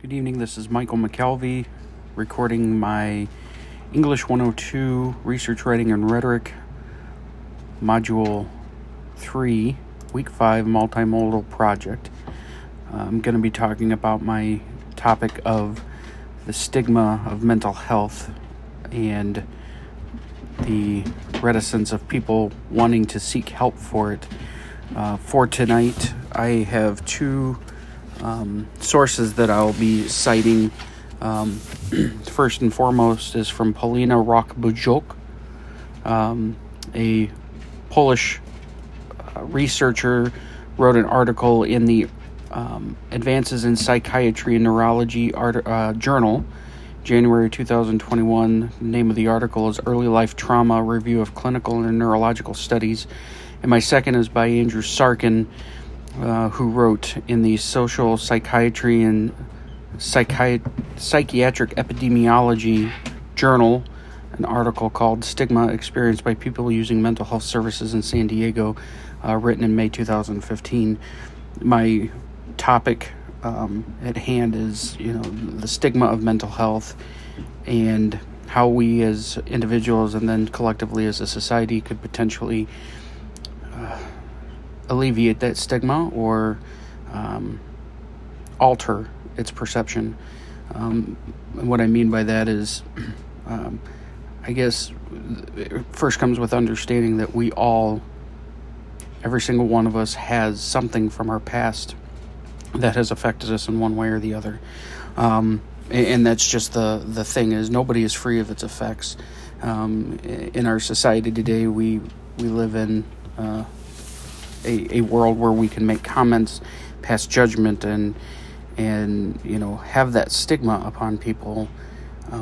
Good evening, this is Michael McKelvey, recording my English 102 Research Writing and Rhetoric, Module 3, Week 5 Multimodal Project. I'm going to be talking about my topic of the stigma of mental health and the reticence of people wanting to seek help for it. For tonight, I have two sources that I'll be citing. First and foremost is from Paulina Rok-Bujko, a Polish researcher, wrote an article in the Advances in Psychiatry and Neurology journal, January 2021. The name of the article is Early Life Trauma, Review of Clinical and Neurological Studies. And my second is by Andrew Sarkin, who wrote in the Social Psychiatry and Psychiatric Epidemiology journal an article called Stigma Experienced by People Using Mental Health Services in San Diego, written in May 2015. My topic at hand is, the stigma of mental health and how we as individuals and then collectively as a society could potentially alleviate that stigma or alter its perception. And what I mean by that is, I guess it first comes with understanding that we all, every single one of us, has something from our past that has affected us in one way or the other. And that's just the thing, is nobody is free of its effects. In our society today, we live in a world where we can make comments, pass judgment, and have that stigma upon people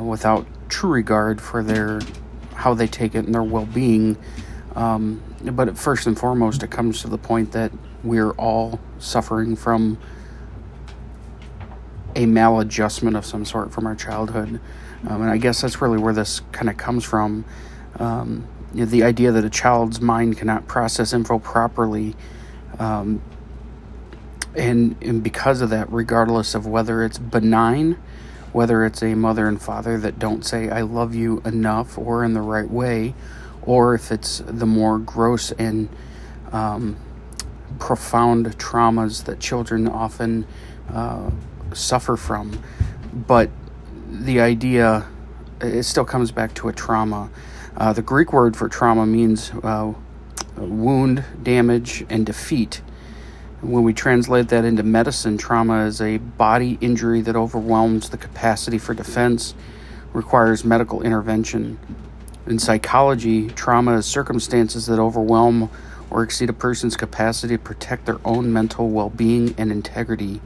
without true regard for how they take it and their well-being. But first and foremost, it comes to the point that we're all suffering from a maladjustment of some sort from our childhood. And I guess that's really where this kind of comes from. The idea that a child's mind cannot process info properly, and because of that, regardless of whether it's benign, whether it's a mother and father that don't say I love you enough or in the right way, or if it's the more gross and profound traumas that children often suffer from, but the idea, it still comes back to a trauma. The Greek word for trauma means wound, damage, and defeat. When we translate that into medicine, trauma is a body injury that overwhelms the capacity for defense, requires medical intervention. In psychology, trauma is circumstances that overwhelm or exceed a person's capacity to protect their own mental well-being and integrity.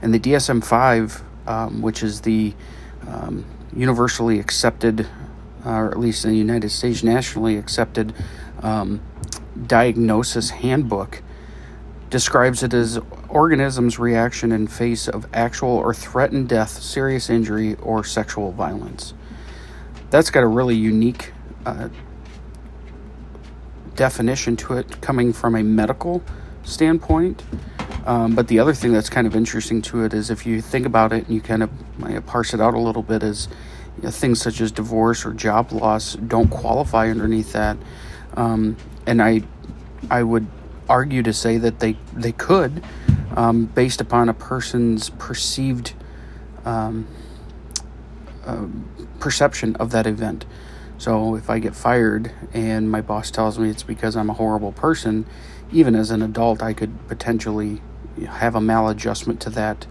And the DSM-5, which is the universally accepted, or at least in the United States, nationally accepted diagnosis handbook, describes it as organism's reaction in face of actual or threatened death, serious injury, or sexual violence. That's got a really unique definition to it coming from a medical standpoint. But the other thing that's kind of interesting to it is, if you think about it and you kind of parse it out a little bit, is things such as divorce or job loss don't qualify underneath that, and I would argue to say that they could, based upon a person's perceived perception of that event. So if I get fired and my boss tells me it's because I'm a horrible person, even as an adult, I could potentially have a maladjustment to that.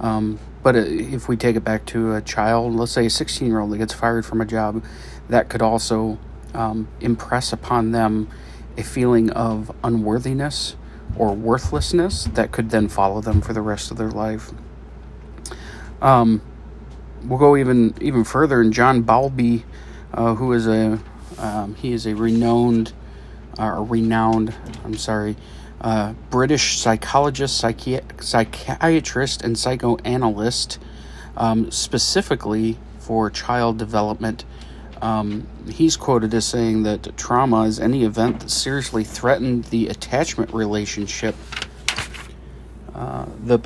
But if we take it back to a child, let's say a 16-year-old that gets fired from a job, that could also impress upon them a feeling of unworthiness or worthlessness that could then follow them for the rest of their life. We'll go even further. And John Bowlby, who is a renowned British psychologist, psychiatrist, and psychoanalyst, specifically for child development. He's quoted as saying that trauma is any event that seriously threatened the attachment relationship, the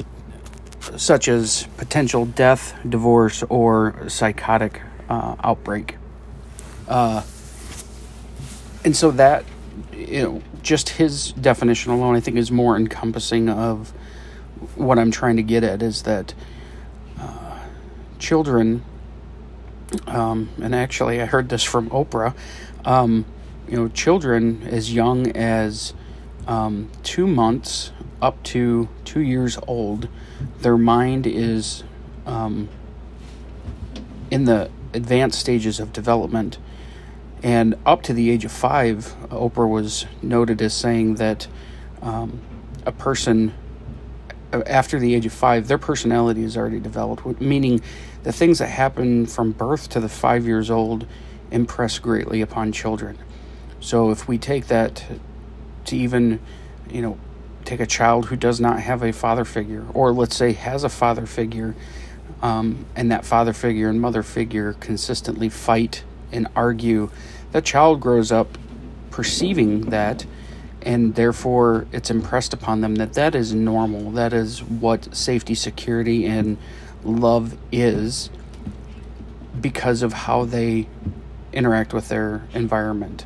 such as potential death, divorce, or psychotic outbreak. And so that, just his definition alone, I think, is more encompassing of what I'm trying to get at, is that children, and actually I heard this from Oprah, children as young as 2 months up to 2 years old, their mind is in the advanced stages of development. And up to the age of 5, Oprah was noted as saying that a person after the age of 5, their personality is already developed, meaning the things that happen from birth to the 5 years old impress greatly upon children. So if we take that to even, take a child who does not have a father figure, or let's say has a father figure, and that father figure and mother figure consistently fight and argue, that child grows up perceiving that, and therefore it's impressed upon them that that is normal. That is what safety, security, and love is, because of how they interact with their environment.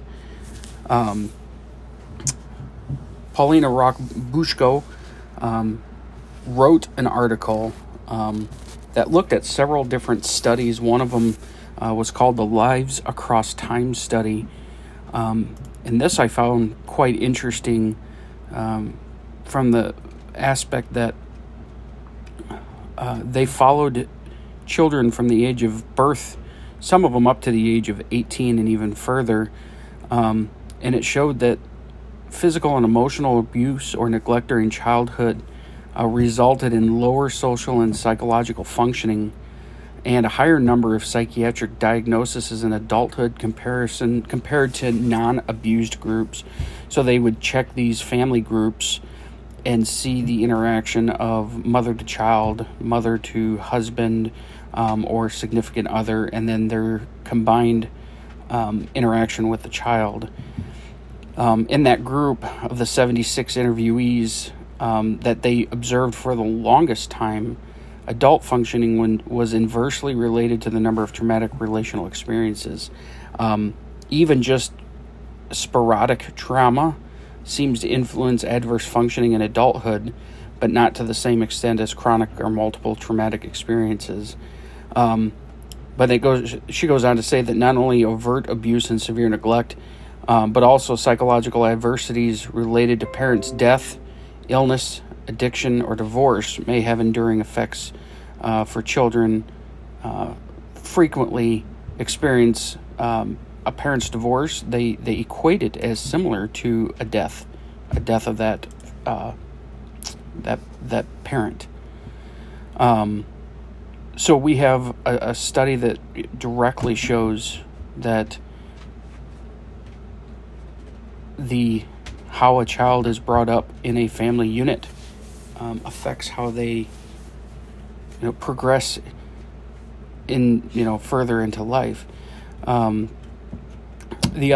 Paulina Rok-Bujko wrote an article that looked at several different studies. One of them was called the Lives Across Time Study. And this I found quite interesting from the aspect that they followed children from the age of birth, some of them up to the age of 18 and even further. And it showed that physical and emotional abuse or neglect during childhood resulted in lower social and psychological functioning and a higher number of psychiatric diagnoses in adulthood compared to non-abused groups. So they would check these family groups and see the interaction of mother to child, mother to husband, or significant other, and then their combined interaction with the child. In that group of the 76 interviewees that they observed for the longest time, adult functioning was inversely related to the number of traumatic relational experiences. Even just sporadic trauma seems to influence adverse functioning in adulthood, but not to the same extent as chronic or multiple traumatic experiences. But she goes on to say that not only overt abuse and severe neglect, but also psychological adversities related to parents' death, illness, addiction, or divorce may have enduring effects for children. Frequently experience a parent's divorce. They equate it as similar to a death of that parent. So we have a study that directly shows that how a child is brought up in a family unit affects how they progress in further into life. The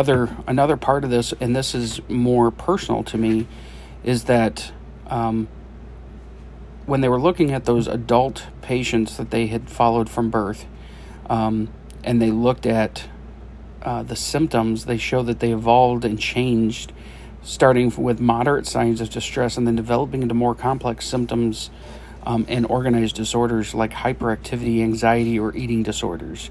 another part of this, and this is more personal to me, is that when they were looking at those adult patients that they had followed from birth, and they looked at the symptoms, they show that they evolved and changed, starting with moderate signs of distress and then developing into more complex symptoms and organized disorders like hyperactivity, anxiety, or eating disorders.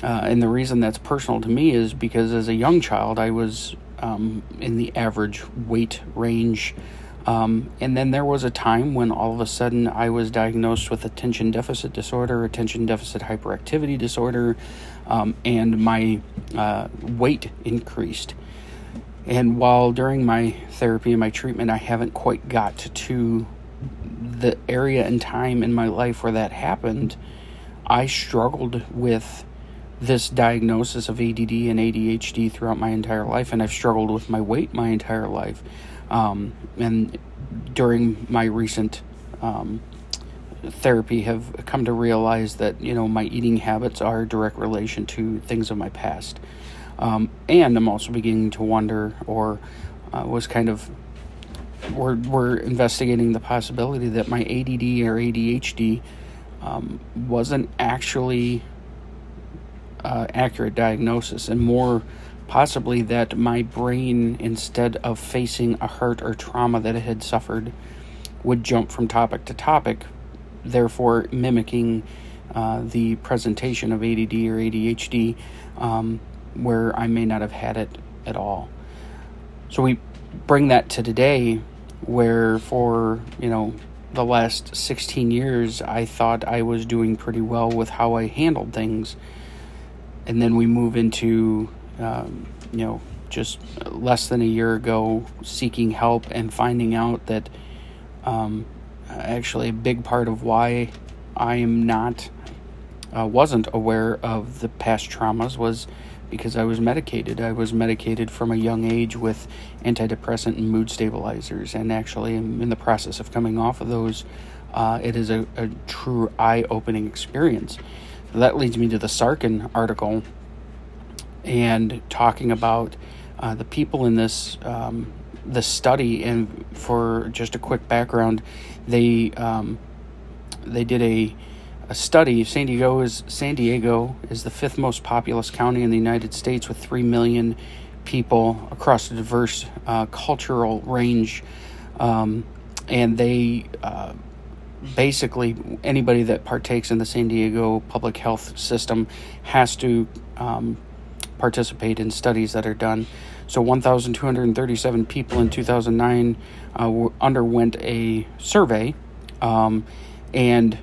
And the reason that's personal to me is because as a young child, I was in the average weight range. And then there was a time when all of a sudden I was diagnosed with attention deficit disorder, attention deficit hyperactivity disorder, and my weight increased. And while during my therapy and my treatment, I haven't quite got to the area and time in my life where that happened, I struggled with this diagnosis of ADD and ADHD throughout my entire life, and I've struggled with my weight my entire life. And during my recent therapy, have come to realize that my eating habits are a direct relation to things of my past. And I'm also beginning to wonder, or was kind of we're investigating the possibility that my ADD or ADHD wasn't actually accurate diagnosis, and more possibly that my brain, instead of facing a hurt or trauma that it had suffered, would jump from topic to topic, therefore mimicking the presentation of ADD or ADHD where I may not have had it at all. So we bring that to today, where for, the last 16 years, I thought I was doing pretty well with how I handled things. And then we move into, just less than a year ago, seeking help and finding out that actually a big part of why I am wasn't aware of the past traumas was because I was medicated. I was medicated from a young age with antidepressant and mood stabilizers, and actually I'm in the process of coming off of those. It is a true eye-opening experience. So that leads me to the Sarkin article and talking about the people in this the study. And for just a quick background, they did a study. San Diego is the fifth most populous county in the United States, with 3 million people across a diverse cultural range. And they basically, anybody that partakes in the San Diego public health system has to participate in studies that are done. So 1,237 people in 2009 underwent a survey, and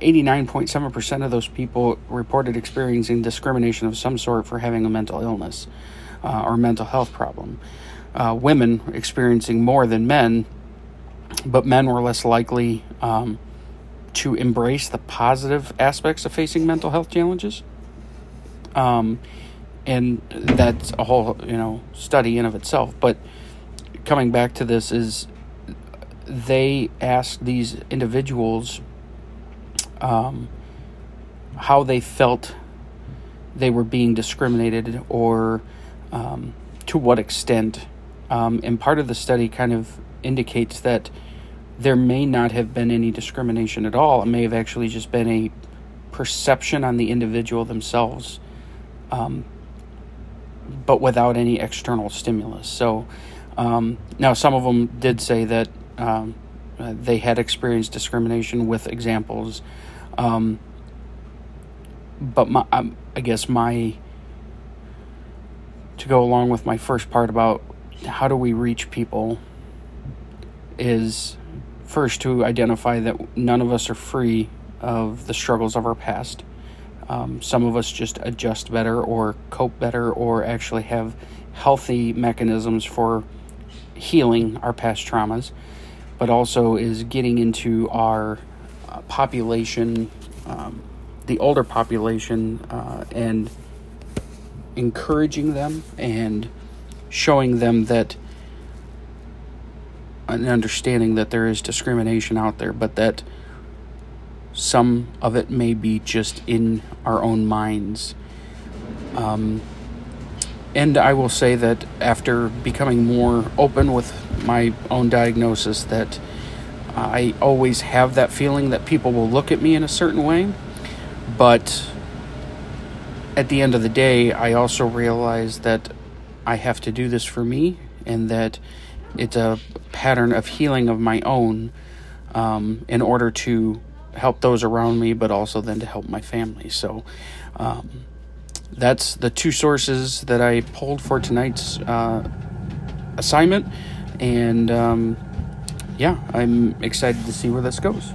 89.7% of those people reported experiencing discrimination of some sort for having a mental illness or mental health problem. Women experiencing more than men, but men were less likely to embrace the positive aspects of facing mental health challenges. And that's a whole, study in of itself. But coming back to this is they asked these individuals how they felt they were being discriminated, or to what extent. And part of the study kind of indicates that there may not have been any discrimination at all. It may have actually just been a perception on the individual themselves, but without any external stimulus. So now some of them did say that they had experienced discrimination with examples. But to go along with my first part about how do we reach people is first to identify that none of us are free of the struggles of our past. Some of us just adjust better or cope better or actually have healthy mechanisms for healing our past traumas, but also is getting into our population, the older population, and encouraging them and showing them that an understanding that there is discrimination out there, but that some of it may be just in our own minds. And I will say that after becoming more open with my own diagnosis, that I always have that feeling that people will look at me in a certain way. But at the end of the day, I also realize that I have to do this for me, and that it's a pattern of healing of my own in order to help those around me, but also then to help my family. So that's the two sources that I pulled for tonight's assignment. And I'm excited to see where this goes.